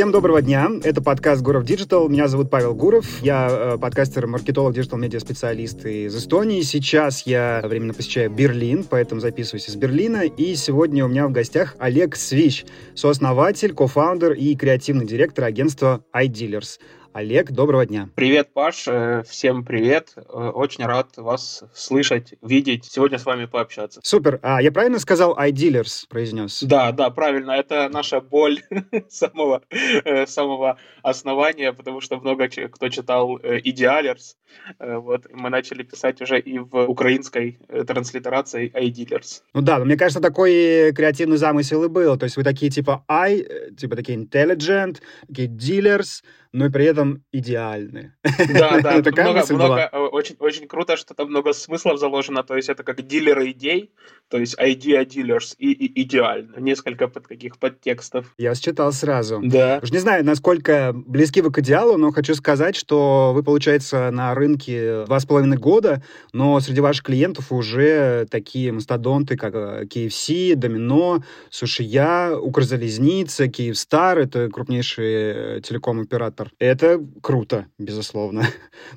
Всем доброго дня, это подкаст «Гуров Digital». Меня зовут Павел Гуров, я подкастер, маркетолог, диджитал-медиа-специалист из Эстонии. Сейчас я временно посещаю Берлин, поэтому записываюсь из Берлина. И сегодня у меня в гостях Олег Свищ, сооснователь, кофаундер и креативный директор агентства iDealers. Олег, доброго дня. Привет, Паш, всем привет. Очень рад вас слышать, видеть, сегодня с вами пообщаться. Супер. А я правильно сказал iDealers, произнес? Да, правильно. Это наша боль самого основания, потому что много кто читал iDealers. Вот, мы начали писать уже и в украинской транслитерации iDealers. Ну да, мне кажется, такой креативный замысел и был. То есть вы такие типа i, типа такие intelligent, такие dealers, но и при этом идеальны. Да, тут очень круто, что там много смыслов заложено, то есть это как дилеры идей, то есть idea dealers и идеально. Несколько таких подтекстов. Я считал сразу. Да. Уж не знаю, насколько близки вы к идеалу, но хочу сказать, что вы, получается, на рынке 2,5 года, но среди ваших клиентов уже такие мастодонты, как KFC, Домино, Сушия, Укрзалезница, Kyivstar, это крупнейший телеком-оператор. Это круто, безусловно.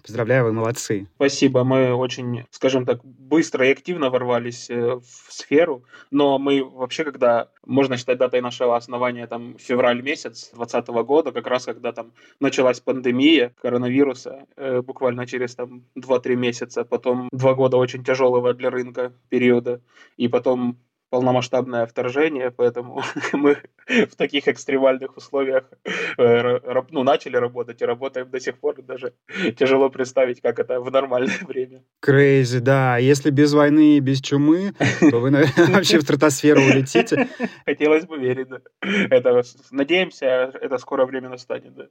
Поздравляю, вы молодцы. Спасибо. Мы очень, скажем так, быстро и активно ворвались в сферу, но мы вообще, когда, можно считать датой нашего основания, там, февраль месяц 2020 года, как раз когда там началась пандемия коронавируса, буквально через там 2-3 месяца, потом 2 года очень тяжелого для рынка периода, и потом полномасштабное вторжение, поэтому мы в таких экстремальных условиях начали работать и работаем до сих пор. Даже тяжело представить, как это в нормальное время. Крейзи, да. Если без войны и без чумы, то вы, наверное, вообще в стратосферу улетите. Хотелось бы верить. Да. Надеемся, это скоро время настанет. Да.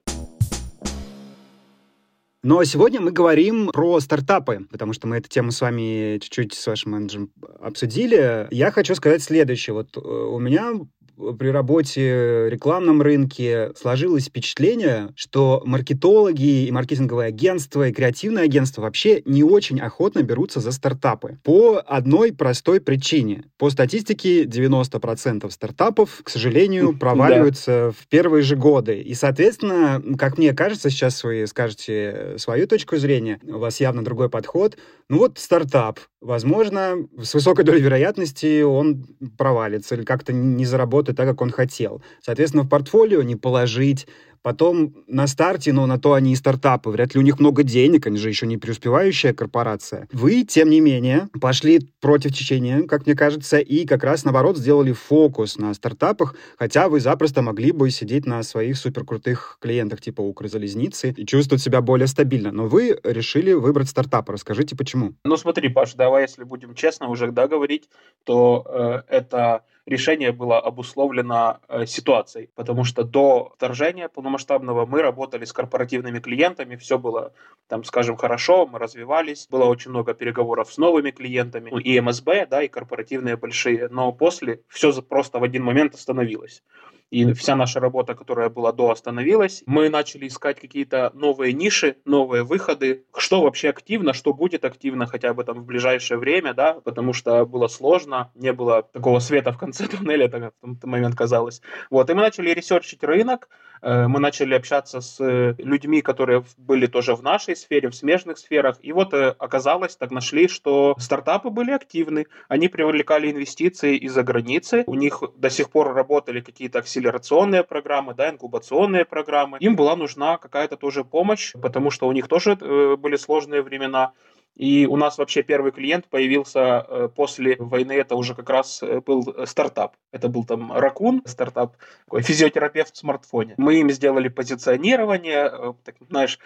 Но сегодня мы говорим про стартапы, потому что мы эту тему с вами чуть-чуть с вашим менеджером обсудили. Я хочу сказать следующее. Вот у меня при работе в рекламном рынке сложилось впечатление, что маркетологи и маркетинговые агентства, и креативные агентства вообще не очень охотно берутся за стартапы. По одной простой причине. По статистике 90% стартапов, к сожалению, проваливаются в первые же годы. И, соответственно, как мне кажется, сейчас вы скажете свою точку зрения, у вас явно другой подход. Ну вот стартап, возможно, с высокой долей вероятности он провалится или как-то не заработает так, как он хотел. Соответственно, в портфолио не положить. Потом на старте, но на то они и стартапы. Вряд ли у них много денег, они же еще не преуспевающая корпорация. Вы, тем не менее, пошли против течения, как мне кажется, и как раз, наоборот, сделали фокус на стартапах, хотя вы запросто могли бы сидеть на своих суперкрутых клиентах типа Укрзалезницы и чувствовать себя более стабильно. Но вы решили выбрать стартапы. Расскажите, почему? Ну, смотри, Паш, давай, если будем честно уже говорить, то это решение было обусловлено ситуацией, потому что до вторжения полномасштабного мы работали с корпоративными клиентами, все было, там, скажем, хорошо, мы развивались, было очень много переговоров с новыми клиентами, и МСБ, да, и корпоративные большие, но после все просто в один момент остановилось. И вся наша работа, которая была до, остановилась. Мы начали искать какие-то новые ниши, новые выходы, что вообще активно, что будет активно хотя бы там в ближайшее время, да, потому что было сложно, не было такого света в конце туннеля, так, в тот момент казалось. Вот, и мы начали ресерчить рынок, мы начали общаться с людьми, которые были тоже в нашей сфере, в смежных сферах, и вот оказалось, так нашли, что стартапы были активны, они привлекали инвестиции из-за границы, у них до сих пор работали какие-то акселерационные программы, да, инкубационные программы, им была нужна какая-то тоже помощь, потому что у них тоже были сложные времена. И у нас вообще первый клиент появился после войны, это уже как раз был стартап. Это был там Ракун, стартап, такой физиотерапевт в смартфоне. Мы им сделали позиционирование, так, знаешь,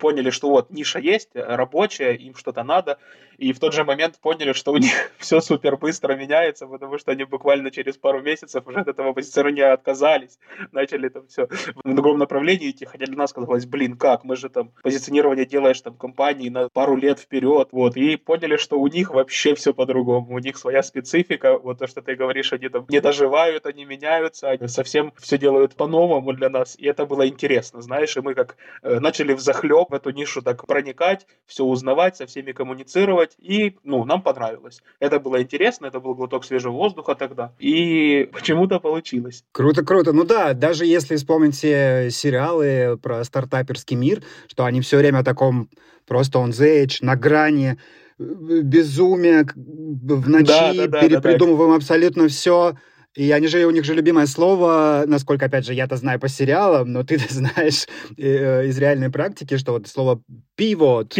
поняли, что вот ниша есть, рабочая, им что-то надо. И в тот же момент поняли, что у них все супер быстро меняется, потому что они буквально через пару месяцев уже от этого позиционирования отказались. Начали там все в другом направлении идти, хотя для нас казалось, блин, как, мы же там позиционирование делаешь там компании на пару лет вперед. Вот, и поняли, что у них вообще все по-другому, у них своя специфика, вот то, что ты говоришь, они там не доживают, они меняются, они совсем все делают по-новому для нас, и это было интересно, знаешь, и мы как начали взахлеб в эту нишу так проникать, все узнавать, со всеми коммуницировать, делать. И, нам понравилось. Это было интересно, это был глоток свежего воздуха тогда. И почему-то получилось. Круто. Даже если вспомните сериалы про стартаперский мир, что они все время о таком просто on the edge, на грани безумия, в ночи перепридумываем абсолютно все. И у них же любимое слово, насколько, опять же, я-то знаю по сериалам, но ты-то знаешь из реальной практики, что вот слово «пивот»,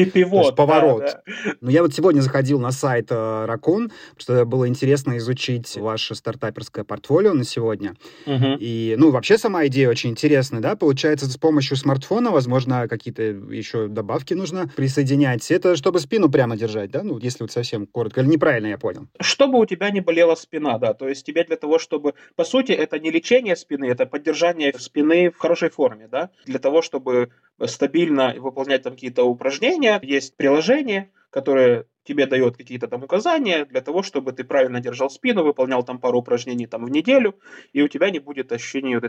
поворот. Да. Я сегодня заходил на сайт Ракун, потому что было интересно изучить ваше стартаперское портфолио на сегодня. Угу. И, вообще сама идея очень интересная, да? Получается, с помощью смартфона, возможно, какие-то еще добавки нужно присоединять. Это чтобы спину прямо держать, да? Если совсем коротко. Или неправильно я понял? Чтобы у тебя не болела спина, да. То есть тебе для того, чтобы... По сути, это не лечение спины, это поддержание спины в хорошей форме, да? Для того, чтобы стабильно выполнять там какие-то упражнения. Есть приложение, которое тебе дает какие-то там указания для того, чтобы ты правильно держал спину, выполнял там пару упражнений там в неделю, и у тебя не будет ощущения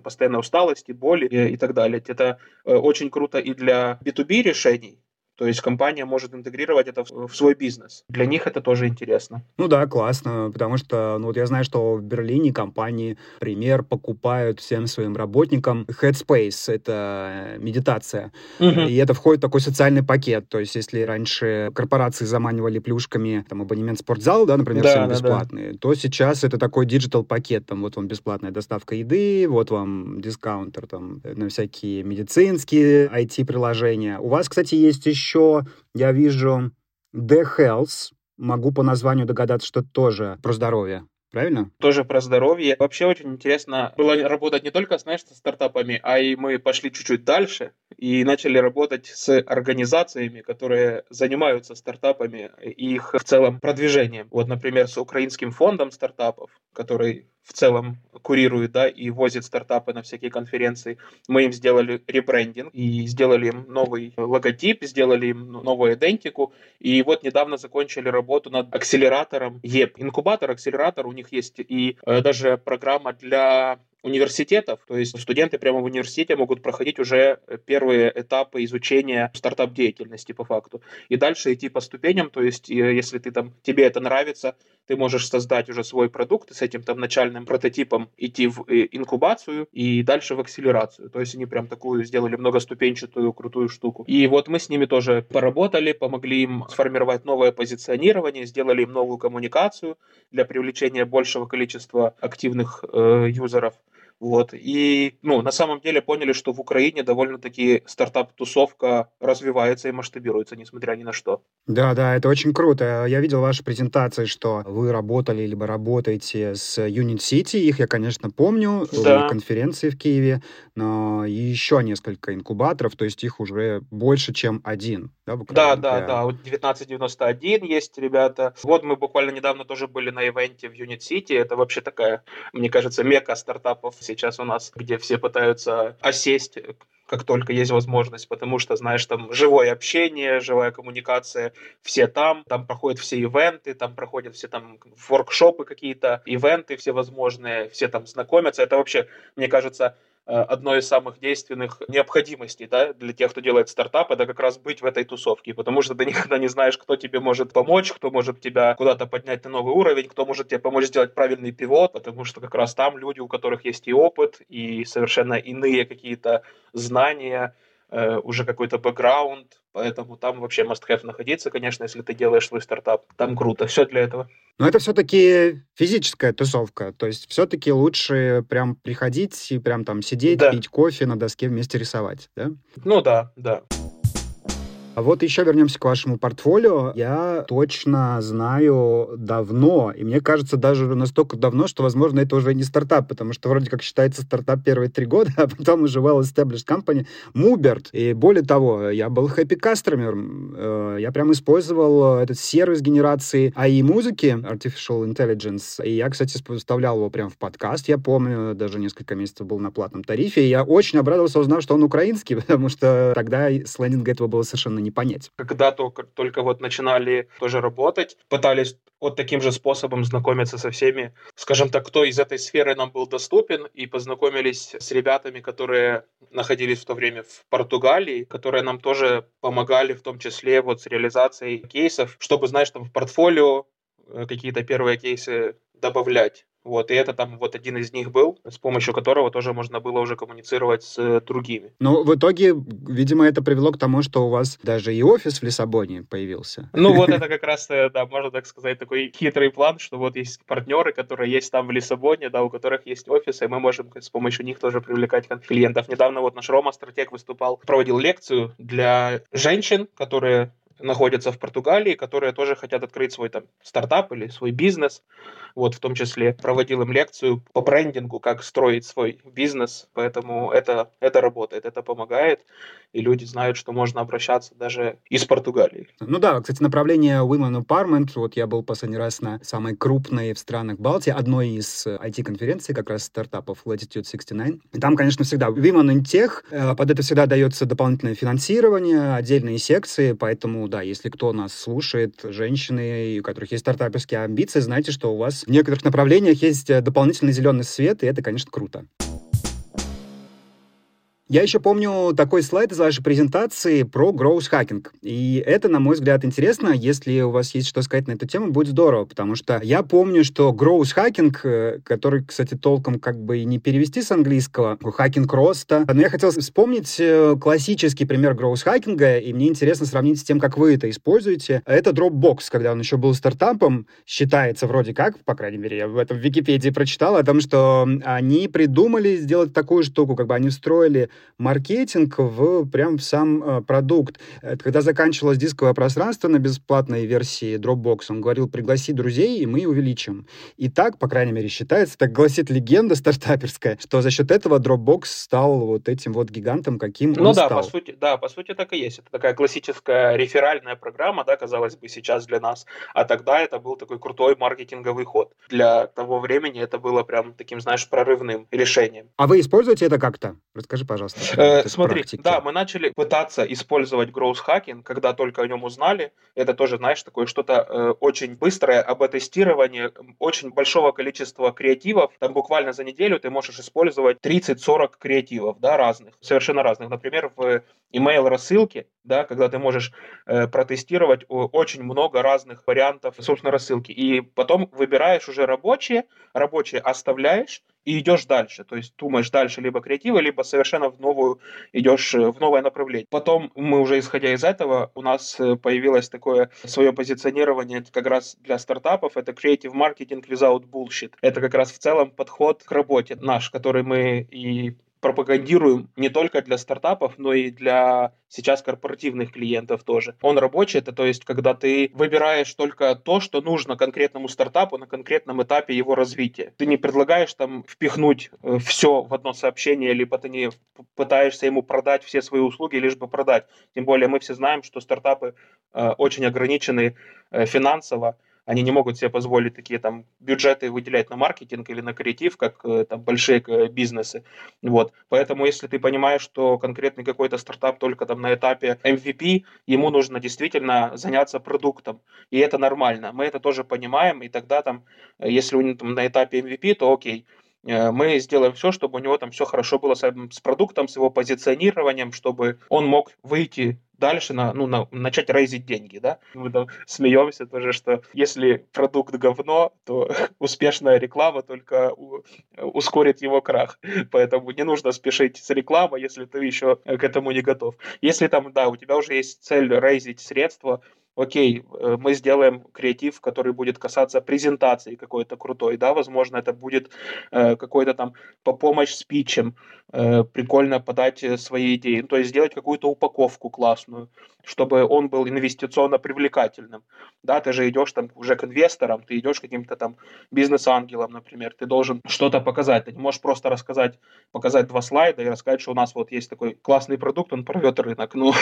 постоянной усталости, боли и так далее. Это очень круто и для B2B решений. То есть компания может интегрировать это в свой бизнес. Для них это тоже интересно. Классно, потому что, я знаю, что в Берлине компании, например, покупают всем своим работникам Headspace, это медитация. Угу. И это входит в такой социальный пакет. То есть если раньше корпорации заманивали плюшками абонемент в спортзал, например, всем бесплатный, то сейчас это такой диджитал-пакет. Вот вам бесплатная доставка еды, вот вам дискаунтер на всякие медицинские IT-приложения. У вас, кстати, есть еще, я вижу, The Health. Могу по названию догадаться, что тоже про здоровье. Правильно? Тоже про здоровье. Вообще очень интересно было работать не только, со стартапами, а и мы пошли чуть-чуть дальше и начали работать с организациями, которые занимаются стартапами и их в целом продвижением. Например, с Украинским фондом стартапов, который в целом курирует, и возит стартапы на всякие конференции. Мы им сделали ребрендинг и сделали им новый логотип, сделали им новую идентику. И недавно закончили работу над акселератором ЕП. Инкубатор-акселератор, у них есть и даже программа для университетов, то есть студенты прямо в университете могут проходить уже первые этапы изучения стартап-деятельности по факту. И дальше идти по ступеням, то есть если ты тебе это нравится, ты можешь создать уже свой продукт, с этим начальным прототипом идти в инкубацию и дальше в акселерацию. То есть они прям такую сделали многоступенчатую крутую штуку. И мы с ними тоже поработали, помогли им сформировать новое позиционирование, сделали им новую коммуникацию для привлечения большего количества активных юзеров. И, на самом деле поняли, что в Украине довольно-таки стартап-тусовка развивается и масштабируется, несмотря ни на что. Да, это очень круто. Я видел ваши презентации, что вы работали, либо работаете с Unit City. Их я, конечно, помню. Да. Конференции в Киеве. Но еще несколько инкубаторов, то есть их уже больше, чем один. Да, в Украине? Да. 1991 есть, ребята. Мы буквально недавно тоже были на ивенте в Unit City. Это вообще такая, мне кажется, мека стартапов сейчас у нас, где все пытаются осесть, как только есть возможность, потому что, знаешь, там живое общение, живая коммуникация, все там проходят все ивенты, там проходят все воркшопы какие-то, ивенты всевозможные, все знакомятся. Это вообще, мне кажется, одно из самых действенных необходимостей для тех, кто делает стартап, это как раз быть в этой тусовке, потому что ты никогда не знаешь, кто тебе может помочь, кто может тебя куда-то поднять на новый уровень, кто может тебе помочь сделать правильный пивот, потому что как раз там люди, у которых есть и опыт, и совершенно иные какие-то знания, уже какой-то бэкграунд, поэтому там вообще must-have находиться, конечно, если ты делаешь свой стартап. Там круто, все для этого. Но это все-таки физическая тусовка, то есть все-таки лучше прям приходить и прям сидеть, пить кофе, на доске вместе рисовать, да? Да. А еще вернемся к вашему портфолио. Я точно знаю давно, и мне кажется, даже настолько давно, что, возможно, это уже не стартап, потому что вроде как считается стартап первые 3 года, а потом уже well-established company, Mubert. И более того, я был happy customer. Я прям использовал этот сервис генерации AI-музыки, Artificial Intelligence. И я, кстати, вставлял его прям в подкаст. Я помню, даже несколько месяцев был на платном тарифе. И я очень обрадовался, узнав, что он украинский, потому что тогда с лендинга этого было совершенно не не понять. Когда только вот начинали тоже работать, пытались вот таким же способом знакомиться со всеми, скажем так, кто из этой сферы нам был доступен, и познакомились с ребятами, которые находились в то время в Португалии, которые нам тоже помогали, в том числе вот с реализацией кейсов, чтобы, знаешь, там в портфолио какие-то первые кейсы добавлять. Вот, и это там вот один из них был, с помощью которого тоже можно было уже коммуницировать с другими. Ну, в итоге, видимо, это привело к тому, что у вас даже и офис в Лиссабоне появился. Ну, вот это как раз, да, можно так сказать, такой хитрый план, что вот есть партнеры, которые есть там в Лиссабоне, да, у которых есть офис, и мы можем с помощью них тоже привлекать клиентов. Недавно вот наш Рома, стратег, выступал, проводил лекцию для женщин, которые находятся в Португалии, которые тоже хотят открыть свой там стартап или свой бизнес. Вот, в том числе проводил им лекцию по брендингу, как строить свой бизнес. Поэтому это работает, это помогает. И люди знают, что можно обращаться даже из Португалии. Ну да, кстати, направление Women Empowerment. Вот я был последний раз на самой крупной в странах Балтии, одной из IT-конференций, как раз стартапов Latitude 69. И там, конечно, всегда Women in Tech. Под это всегда дается дополнительное финансирование, отдельные секции. Поэтому, да, если кто нас слушает, женщины, у которых есть стартаперские амбиции, знаете, что у вас в некоторых направлениях есть дополнительный зеленый свет, и это, конечно, круто. Я еще помню такой слайд из вашей презентации про гроус-хакинг. И это, на мой взгляд, интересно. Если у вас есть что сказать на эту тему, будет здорово, потому что я помню, что гроус-хакинг, который, кстати, толком как бы и не перевести с английского, хакинг роста. Но я хотел вспомнить классический пример гроус-хакинга, и мне интересно сравнить с тем, как вы это используете. Это Dropbox, когда он еще был стартапом, считается вроде как, по крайней мере, я в этом в Википедии прочитал, о том, что они придумали сделать такую штуку, как бы они встроили маркетинг прям в сам продукт. Когда заканчивалось дисковое пространство на бесплатной версии Dropbox, он говорил: пригласи друзей, и мы увеличим. И так, по крайней мере, считается, так гласит легенда стартаперская, что за счет этого Dropbox стал вот этим вот гигантом, каким он стал. По сути так и есть. Это такая классическая реферальная программа, да, казалось бы, сейчас для нас. А тогда это был такой крутой маркетинговый ход. Для того времени это было прям таким, знаешь, прорывным решением. А вы используете это как-то? Расскажи, пожалуйста. Смотри, да, мы начали пытаться использовать гроус-хакинг, когда только о нем узнали. Это тоже, знаешь, такое что-то очень быстрое оботестирование очень большого количества креативов. Там буквально за неделю ты можешь использовать 30-40 креативов, да, разных, совершенно разных. Например, в email-рассылке, да, когда ты можешь протестировать очень много разных вариантов, собственно, рассылки. И потом выбираешь уже рабочие оставляешь, и идешь дальше, то есть думаешь дальше либо креативы, либо совершенно идешь в новое направление. Потом мы уже, исходя из этого, у нас появилось такое свое позиционирование как раз для стартапов, это Creative Marketing Without Bullshit. Это как раз в целом подход к работе наш, который мы и пропагандируем не только для стартапов, но и для сейчас корпоративных клиентов тоже. Он рабочий, это то есть, когда ты выбираешь только то, что нужно конкретному стартапу на конкретном этапе его развития. Ты не предлагаешь там впихнуть все в одно сообщение, либо ты не пытаешься ему продать все свои услуги, лишь бы продать. Тем более мы все знаем, что стартапы очень ограничены финансово. Они не могут себе позволить такие там бюджеты выделять на маркетинг или на креатив, как там большие бизнесы. Вот. Поэтому если ты понимаешь, что конкретный какой-то стартап только там на этапе MVP, ему нужно действительно заняться продуктом. И это нормально. Мы это тоже понимаем. И тогда там, если у него там на этапе MVP, то окей. Мы сделаем все, чтобы у него там все хорошо было с продуктом, с его позиционированием, чтобы он мог выйти дальше, начать рейзить деньги, да. Мы там смеемся тоже, что если продукт говно, то успешная реклама только ускорит его крах. Поэтому не нужно спешить с рекламой, если ты еще к этому не готов. Если там, да, у тебя уже есть цель рейзить средства, окей, мы сделаем креатив, который будет касаться презентации какой-то крутой, да, возможно, это будет какой-то там помощь спичем, прикольно подать свои идеи, то есть сделать какую-то упаковку классную, чтобы он был инвестиционно привлекательным, да, ты же идешь там уже к инвесторам, ты идешь к каким-то там бизнес-ангелам, например, ты должен что-то показать, ты не можешь просто показать два слайда и рассказать, что у нас вот есть такой классный продукт, он порвет рынок, но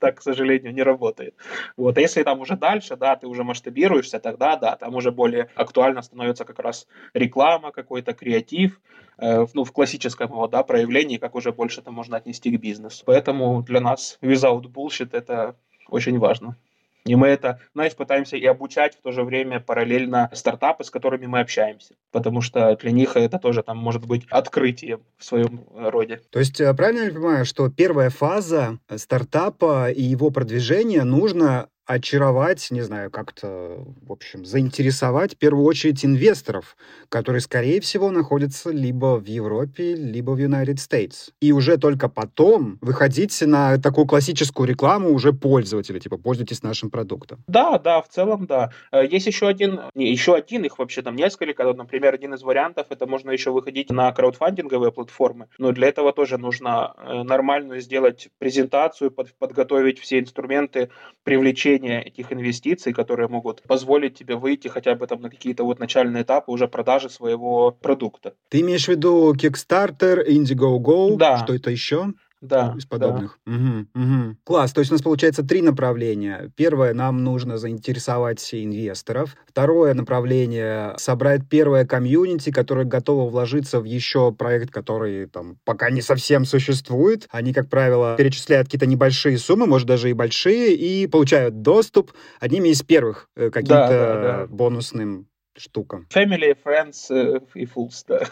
так, к сожалению, не работает, вот, а если там уже дальше, да, ты уже масштабируешься, тогда, да, там уже более актуально становится как раз реклама, какой-то креатив, в классическом его, да, проявлении, как уже больше это можно отнести к бизнесу. Поэтому для нас without bullshit — это очень важно. И мы это, знаешь, пытаемся и обучать в то же время параллельно стартапы, с которыми мы общаемся. Потому что для них это тоже там может быть открытие в своем роде. То есть правильно я понимаю, что первая фаза стартапа и его продвижения нужно очаровать, не знаю, как-то, в общем, заинтересовать в первую очередь инвесторов, которые, скорее всего, находятся либо в Европе, либо в United States. И уже только потом выходить на такую классическую рекламу уже пользователя, типа, пользуйтесь нашим продуктом. Да, в целом, да. Есть еще один, их вообще там несколько, например, один из вариантов, это можно еще выходить на краудфандинговые платформы, но для этого тоже нужно нормальную сделать презентацию, подготовить все инструменты привлечения этих инвестиций, которые могут позволить тебе выйти хотя бы там на какие-то вот начальные этапы уже продажи своего продукта. Ты имеешь в виду Kickstarter, Indiegogo? Да. Что это еще? Да, из подобных. Да. Угу. Класс. То есть у нас получается три направления. Первое, нам нужно заинтересовать инвесторов. Второе направление, собрать первое комьюнити, которое готово вложиться в еще проект, который там пока не совсем существует. Они, как правило, перечисляют какие-то небольшие суммы, может, даже и большие, и получают доступ одними из первых каким-то бонусным штукам. Family, friends и fools, да.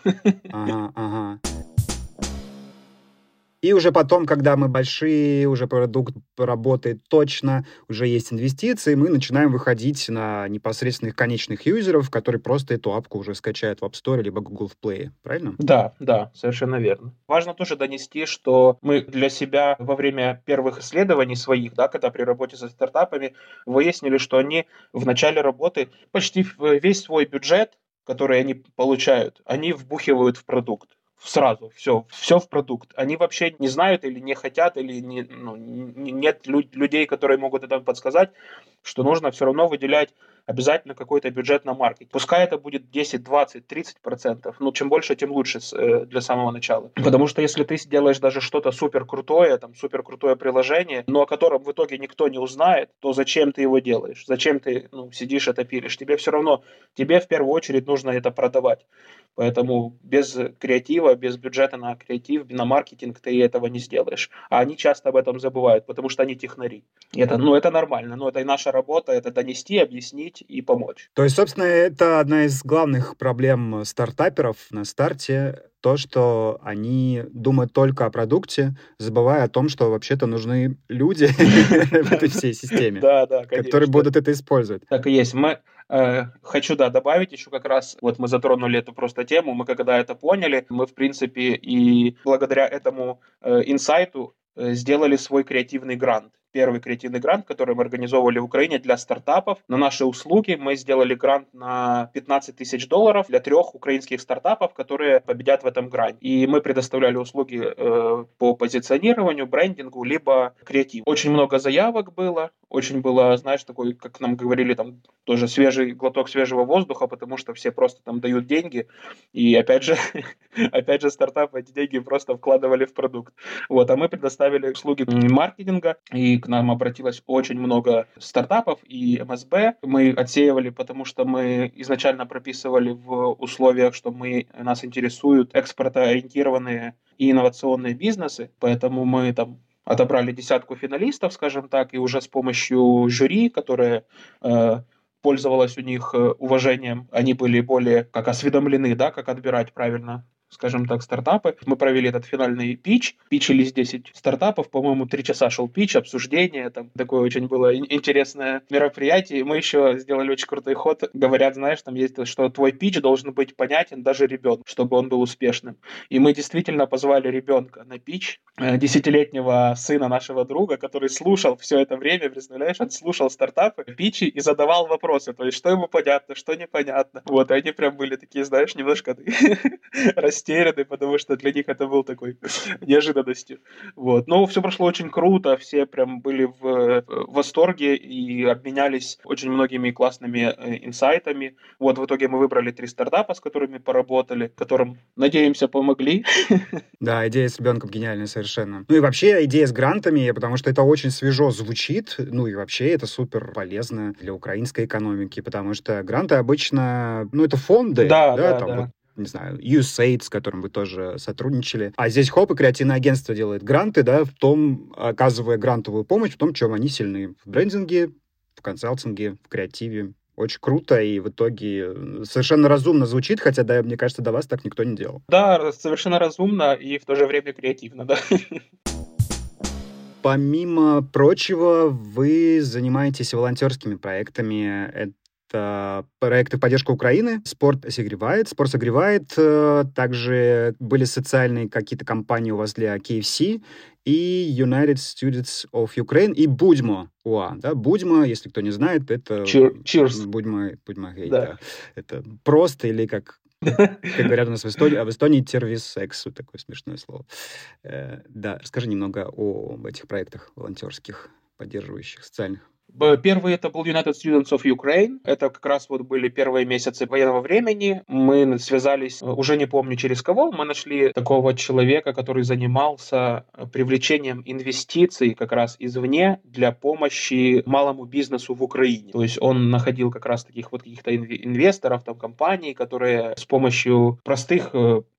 Ага. И уже потом, когда мы большие, уже продукт работает точно, уже есть инвестиции, мы начинаем выходить на непосредственных конечных юзеров, которые просто эту апку уже скачают в App Store либо Google Play, правильно? Да, совершенно верно. Важно тоже донести, что мы для себя во время первых исследований своих, да, когда при работе со стартапами, выяснили, что они в начале работы почти весь свой бюджет, который они получают, они вбухивают в продукт. Сразу, все в продукт. Они вообще не знают или не хотят, или нет людей, которые могут это подсказать, что нужно все равно выделять обязательно какой-то бюджет на маркетинг. Пускай это будет 10, 20, 30%, но чем больше, тем лучше для самого начала. Потому что если ты сделаешь даже что-то суперкрутое, там суперкрутое приложение, но о котором в итоге никто не узнает, то зачем ты его делаешь? Зачем ты сидишь это пилишь? Тебе все равно, тебе в первую очередь нужно это продавать. Поэтому без креатива, без бюджета на креатив, на маркетинг ты этого не сделаешь. А они часто об этом забывают, потому что они технари. Это нормально, но это и наша работа, это донести, объяснить и помочь. То есть, собственно, это одна из главных проблем стартаперов на старте, то, что они думают только о продукте, забывая о том, что вообще-то нужны люди в этой всей системе, которые будут это использовать. Так и есть. Хочу, добавить еще как раз, вот мы затронули эту просто тему, мы когда это поняли, мы, в принципе, и благодаря этому инсайту сделали свой креативный грант. Первый креативный грант, который мы организовывали в Украине для стартапов. На наши услуги мы сделали грант на $15 тысяч для 3 украинских стартапов, которые победят в этом гранте. И мы предоставляли услуги по позиционированию, брендингу, либо креативу. Очень много заявок было, очень было, знаешь, такой, как нам говорили, там тоже свежий глоток свежего воздуха, потому что все просто там дают деньги. И опять же стартапы эти деньги просто вкладывали в продукт. Вот, а мы предоставили услуги маркетинга, и к нам обратилось очень много стартапов и МСБ. Мы отсеивали, потому что мы изначально прописывали в условиях, что нас интересуют экспортоориентированные и инновационные бизнесы, поэтому мы там отобрали 10 финалистов, скажем так, и уже с помощью жюри, которое пользовалось у них уважением, они были более как осведомлены, да, как отбирать правильно, скажем так, стартапы. Мы провели этот финальный питч, питчились 10 стартапов, по-моему, 3 часа шел питч, обсуждение, там такое очень было интересное мероприятие, и мы еще сделали очень крутой ход, говорят, знаешь, там есть, что твой питч должен быть понятен даже ребенку, чтобы он был успешным. И мы действительно позвали ребенка на питч, 10-летнего сына нашего друга, который слушал все это время, представляешь, он слушал стартапы, питчи и задавал вопросы, то есть, что ему понятно, что непонятно. Вот, и они прям были такие, знаешь, немножко растеряны, потому что для них это был такой неожиданностью. Вот. Но все прошло очень круто, все прям были в восторге и обменялись очень многими классными инсайтами. Вот в итоге мы выбрали 3 стартапа, с которыми поработали, которым, надеемся, помогли. Да, идея с ребенком гениальная совершенно. Ну и вообще идея с грантами, потому что это очень свежо звучит, ну и вообще это супер полезно для украинской экономики, потому что гранты обычно, это фонды, да, там, не знаю, USAID, с которым вы тоже сотрудничали. А здесь хоп, и креативное агентство делает гранты, да, в том, оказывая грантовую помощь, в том, в чем они сильны. В брендинге, в консалтинге, в креативе. Очень круто, и в итоге совершенно разумно звучит, хотя, да, мне кажется, до вас так никто не делал. Да, совершенно разумно и в то же время креативно, да. Помимо прочего, вы занимаетесь волонтерскими проектами. Это проекты поддержки Украины. Спорт согревает. Также были социальные какие-то кампании у вас для KFC и United Students of Ukraine и Будьмо. УА, да, Будьмо, если кто не знает, это... Cheers. Будьмо Гей, да. Да. Это просто или как говорят у нас в Эстонии, а в Эстонии тервис-секс, вот такое смешное слово. Да, расскажи немного об этих проектах волонтерских, поддерживающих, социальных. Первый это был United Students of Ukraine. Это как раз вот были первые месяцы военного времени. Мы связались, уже не помню через кого, мы нашли такого человека, который занимался привлечением инвестиций как раз извне для помощи малому бизнесу в Украине. То есть он находил как раз таких вот каких-то инвесторов, там компаний, которые с помощью простых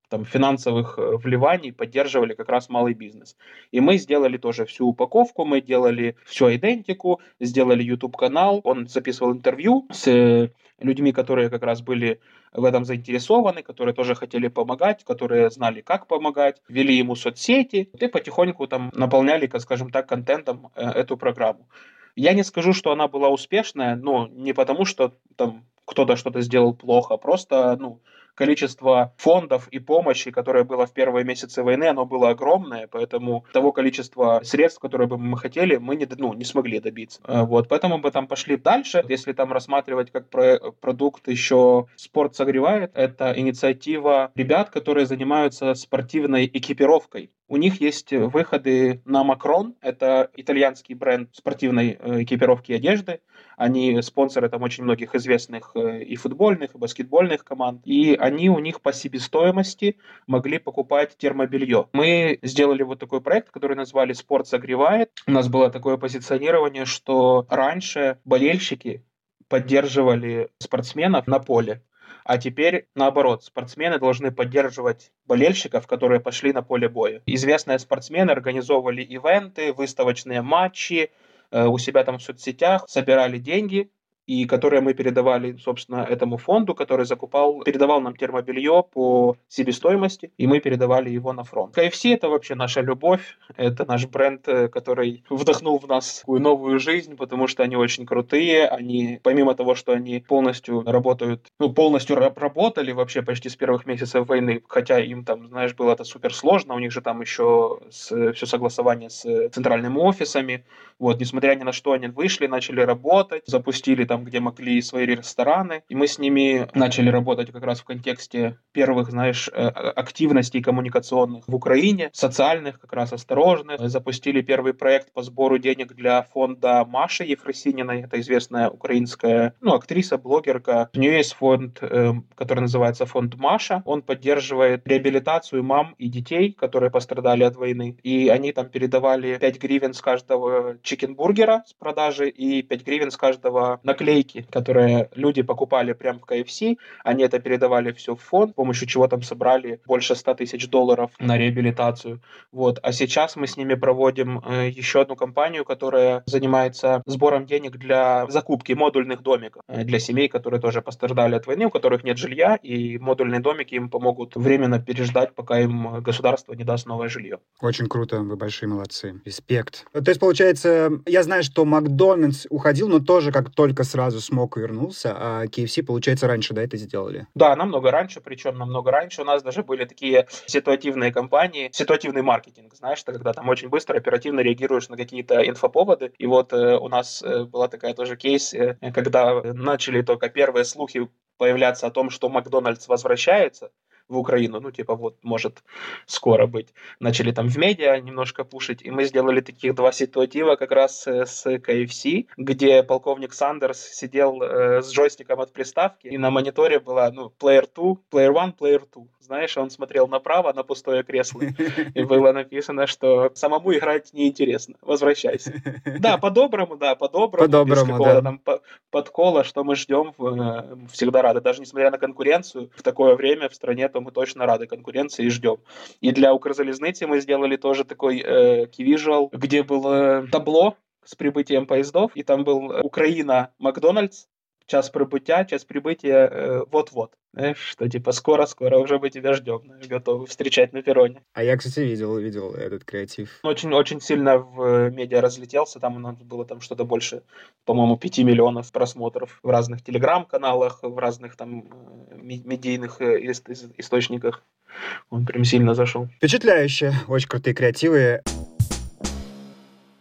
там финансовых вливаний поддерживали как раз малый бизнес. И мы сделали тоже всю упаковку, мы делали всю идентику, сделали YouTube-канал, он записывал интервью с людьми, которые как раз были в этом заинтересованы, которые тоже хотели помогать, которые знали, как помогать, вели ему соцсети и потихоньку там наполняли, скажем так, контентом эту программу. Я не скажу, что она была успешная, но не потому, что там кто-то что-то сделал плохо, просто, количество фондов и помощи, которое было в первые месяцы войны, оно было огромное, поэтому того количества средств, которые бы мы хотели, мы не смогли добиться. Вот, поэтому мы там пошли дальше. Если там рассматривать как продукт еще «Спорт согревает», это инициатива ребят, которые занимаются спортивной экипировкой. У них есть выходы на Macron, это итальянский бренд спортивной экипировки и одежды. Они спонсоры там очень многих известных и футбольных, и баскетбольных команд. И они у них по себестоимости могли покупать термобелье. Мы сделали вот такой проект, который назвали «Спорт согревает». У нас было такое позиционирование, что раньше болельщики поддерживали спортсменов на поле. А теперь, наоборот, спортсмены должны поддерживать болельщиков, которые пошли на поле боя. Известные спортсмены организовывали ивенты, выставочные матчи, у себя там в соцсетях, собирали деньги, и которые мы передавали, собственно, этому фонду, который передавал нам термобелье по себестоимости, и мы передавали его на фронт. KFC — это вообще наша любовь, это наш бренд, который вдохнул в нас такую новую жизнь, потому что они очень крутые, они, помимо того, что они полностью работают, полностью работали вообще почти с первых месяцев войны, хотя им там, было это суперсложно, у них же там еще все согласование с центральными офисами, вот, несмотря ни на что, они вышли, начали работать, запустили там, где могли, свои рестораны. И мы с ними начали работать как раз в контексте первых, активностей коммуникационных в Украине, социальных, как раз осторожных. Запустили первый проект по сбору денег для фонда Маши Ефросининой. Это известная украинская, актриса, блогерка. У нее есть фонд, который называется Фонд Маша. Он поддерживает реабилитацию мам и детей, которые пострадали от войны. И они там передавали 5 гривен с каждого чикенбургера с продажи и 5 гривен с каждого наклейки, которые люди покупали прямо в KFC, они это передавали все в фонд, с помощью чего там собрали больше $100 тысяч на реабилитацию. Вот. А сейчас мы с ними проводим еще одну кампанию, которая занимается сбором денег для закупки модульных домиков для семей, которые тоже пострадали от войны, у которых нет жилья, и модульные домики им помогут временно переждать, пока им государство не даст новое жилье. Очень круто, вы большие молодцы. Респект. То есть, получается, я знаю, что Макдональдс уходил, но тоже как только сразу смог и вернулся, а KFC, получается, раньше, да, это сделали? Да, намного раньше. У нас даже были такие ситуативные компании, ситуативный маркетинг, ты когда там очень быстро, оперативно реагируешь на какие-то инфоповоды. И вот у нас была такая тоже кейс, когда начали только первые слухи появляться о том, что Макдональдс возвращается, в Украину, ну, типа, вот, может, скоро быть. Начали там в медиа немножко пушить, и мы сделали таких два ситуатива как раз с KFC, где полковник Сандерс сидел с джойстиком от приставки, и на мониторе была, ну, Player 2, Player 1, Player 2. Знаешь, он смотрел направо на пустое кресло, и было написано, что самому играть неинтересно, возвращайся. Да, по-доброму, без какого-то там подкола, что мы ждем, всегда рады. Даже несмотря на конкуренцию, в такое время в стране, то мы точно рады конкуренции и ждем. И для Укрзалезницы мы сделали тоже такой кивижуал, где было табло с прибытием поездов, и там был Украина, Макдональдс, час прибытия вот-вот. Знаешь, что типа скоро уже мы тебя ждем, готовы встречать на перроне. А я, кстати, видел этот креатив. Очень-очень сильно в медиа разлетелся, там у нас было там что-то больше, по-моему, 5 миллионов просмотров в разных телеграм-каналах, в разных там медийных источниках. Он прям сильно зашел. Впечатляюще, очень крутые креативы.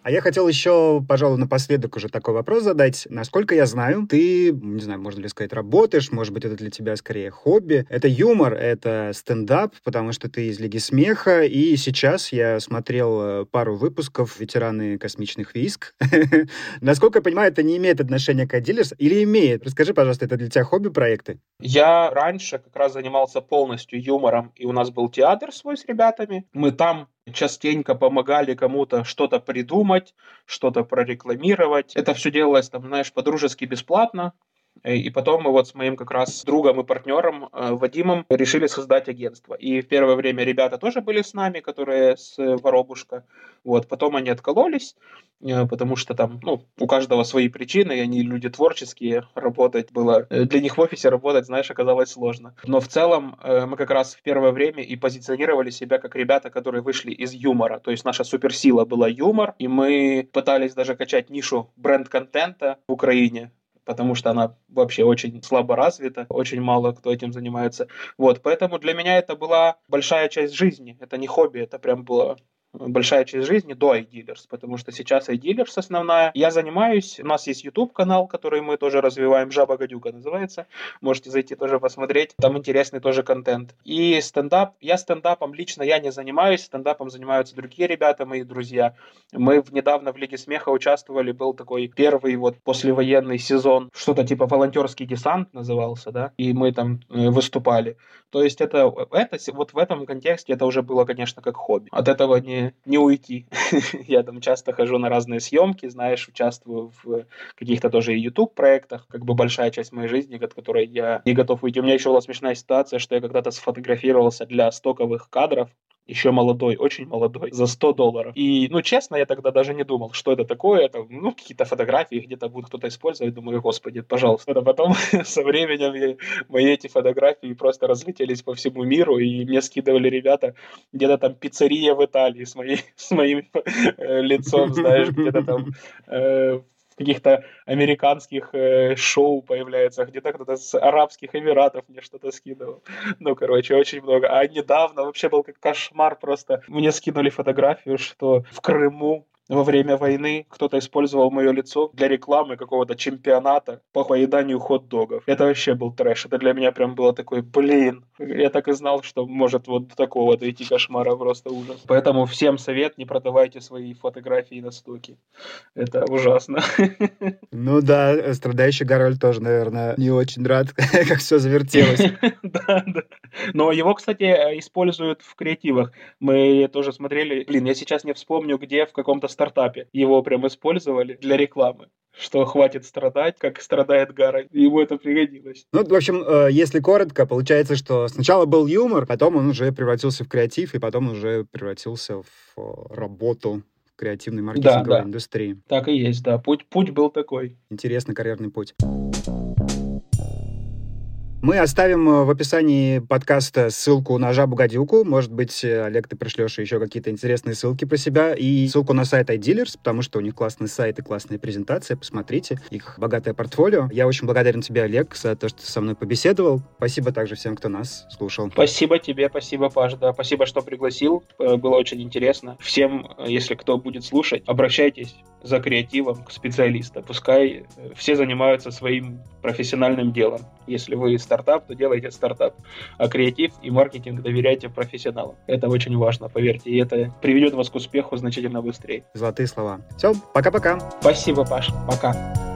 А я хотел еще, пожалуй, напоследок уже такой вопрос задать. Насколько я знаю, ты, не знаю, можно ли сказать, работаешь, может быть, это для тебя скорее хобби. Это юмор, это стендап, потому что ты из Лиги Смеха, и сейчас я смотрел пару выпусков «Ветераны космичных виск». Насколько я понимаю, это не имеет отношения к iDealers, или имеет? Расскажи, пожалуйста, это для тебя хобби-проекты? Я раньше как раз занимался полностью юмором, и у нас был театр свой с ребятами. Мы там частенько помогали кому-то что-то придумать, что-то прорекламировать. Это все делалось, там, знаешь, по-дружески бесплатно. И потом мы вот с моим как раз другом и партнером Вадимом решили создать агентство. И в первое время ребята тоже были с нами, которые с Воробушка. Вот. Потом они откололись, потому что там, ну, у каждого свои причины, и они люди творческие, работать было. Для них в офисе работать, знаешь, оказалось сложно. Но в целом мы как раз в первое время и позиционировали себя как ребята, которые вышли из юмора. То есть наша суперсила была юмор, и мы пытались даже качать нишу бренд-контента в Украине, потому что она вообще очень слабо развита, очень мало кто этим занимается. Вот, поэтому для меня это была большая часть жизни, это не хобби, это прям была большая часть жизни до iDealers, потому что сейчас iDealers основная. Я занимаюсь, у нас есть YouTube-канал, который мы тоже развиваем, «Жаба-гадюка» называется, можете зайти тоже посмотреть, там интересный тоже контент. И стендап, я стендапом лично я не занимаюсь, стендапом занимаются другие ребята, мои друзья. Мы недавно в Лиге Смеха участвовали, был такой первый вот послевоенный сезон, что-то типа «Волонтерский десант» назывался, да, и мы там выступали. То есть это вот в этом контексте это уже было, конечно, как хобби. От этого не уйти. Я там часто хожу на разные съемки, знаешь, участвую в каких-то тоже и YouTube-проектах. Как бы большая часть моей жизни, от которой я не готов уйти. У меня еще была смешная ситуация, что я когда-то сфотографировался для стоковых кадров, еще молодой, очень молодой, за $100. И, ну, честно, я тогда даже не думал, что это такое. Это, ну, какие-то фотографии где-то будет кто-то использовать. Думаю, господи, пожалуйста. Это потом со временем мои эти фотографии просто разлетелись по всему миру, и мне скидывали ребята где-то там пиццерия в Италии с моим лицом, знаешь, где-то там каких-то американских шоу появляется, где-то кто-то с Арабских Эмиратов мне что-то скидывал. Ну, короче, очень много. А недавно вообще был как кошмар просто. Мне скинули фотографию, что в Крыму во время войны кто-то использовал мое лицо для рекламы какого-то чемпионата по поеданию хот-догов. Это вообще был трэш. Это для меня прям было такой, блин, я так и знал, что может вот до такого дойти кошмара, просто ужас. Поэтому всем совет, не продавайте свои фотографии на стоке. Это ужасно. Ну да, страдающий Гарольд тоже, наверное, не очень рад, как все завертелось. Да. Но его, кстати, используют в креативах. Мы тоже смотрели, блин, я сейчас не вспомню, где, в каком-то стартапе. Его прям использовали для рекламы, что хватит страдать, как страдает Гарольд. Ему это пригодилось. Ну, в общем, если коротко, получается, что сначала был юмор, потом он уже превратился в креатив, и потом уже превратился в работу в креативной маркетинговой индустрии. Так и есть, да. Путь был такой. Интересный карьерный путь. Мы оставим в описании подкаста ссылку на «Жабу-гадюку». Может быть, Олег, ты пришлешь еще какие-то интересные ссылки про себя. И ссылку на сайт iDealers, потому что у них классный сайт и классная презентация. Посмотрите, их богатое портфолио. Я очень благодарен тебе, Олег, за то, что ты со мной побеседовал. Спасибо также всем, кто нас слушал. Спасибо тебе, спасибо, Паш. Да, спасибо, что пригласил. Было очень интересно. Всем, если кто будет слушать, обращайтесь за креативом к специалисту. Пускай все занимаются своим профессиональным делом. Если вы стартап, то делайте стартап. А креатив и маркетинг доверяйте профессионалам. Это очень важно, поверьте. И это приведет вас к успеху значительно быстрее. Золотые слова. Все, пока-пока. Спасибо, Паш. Пока.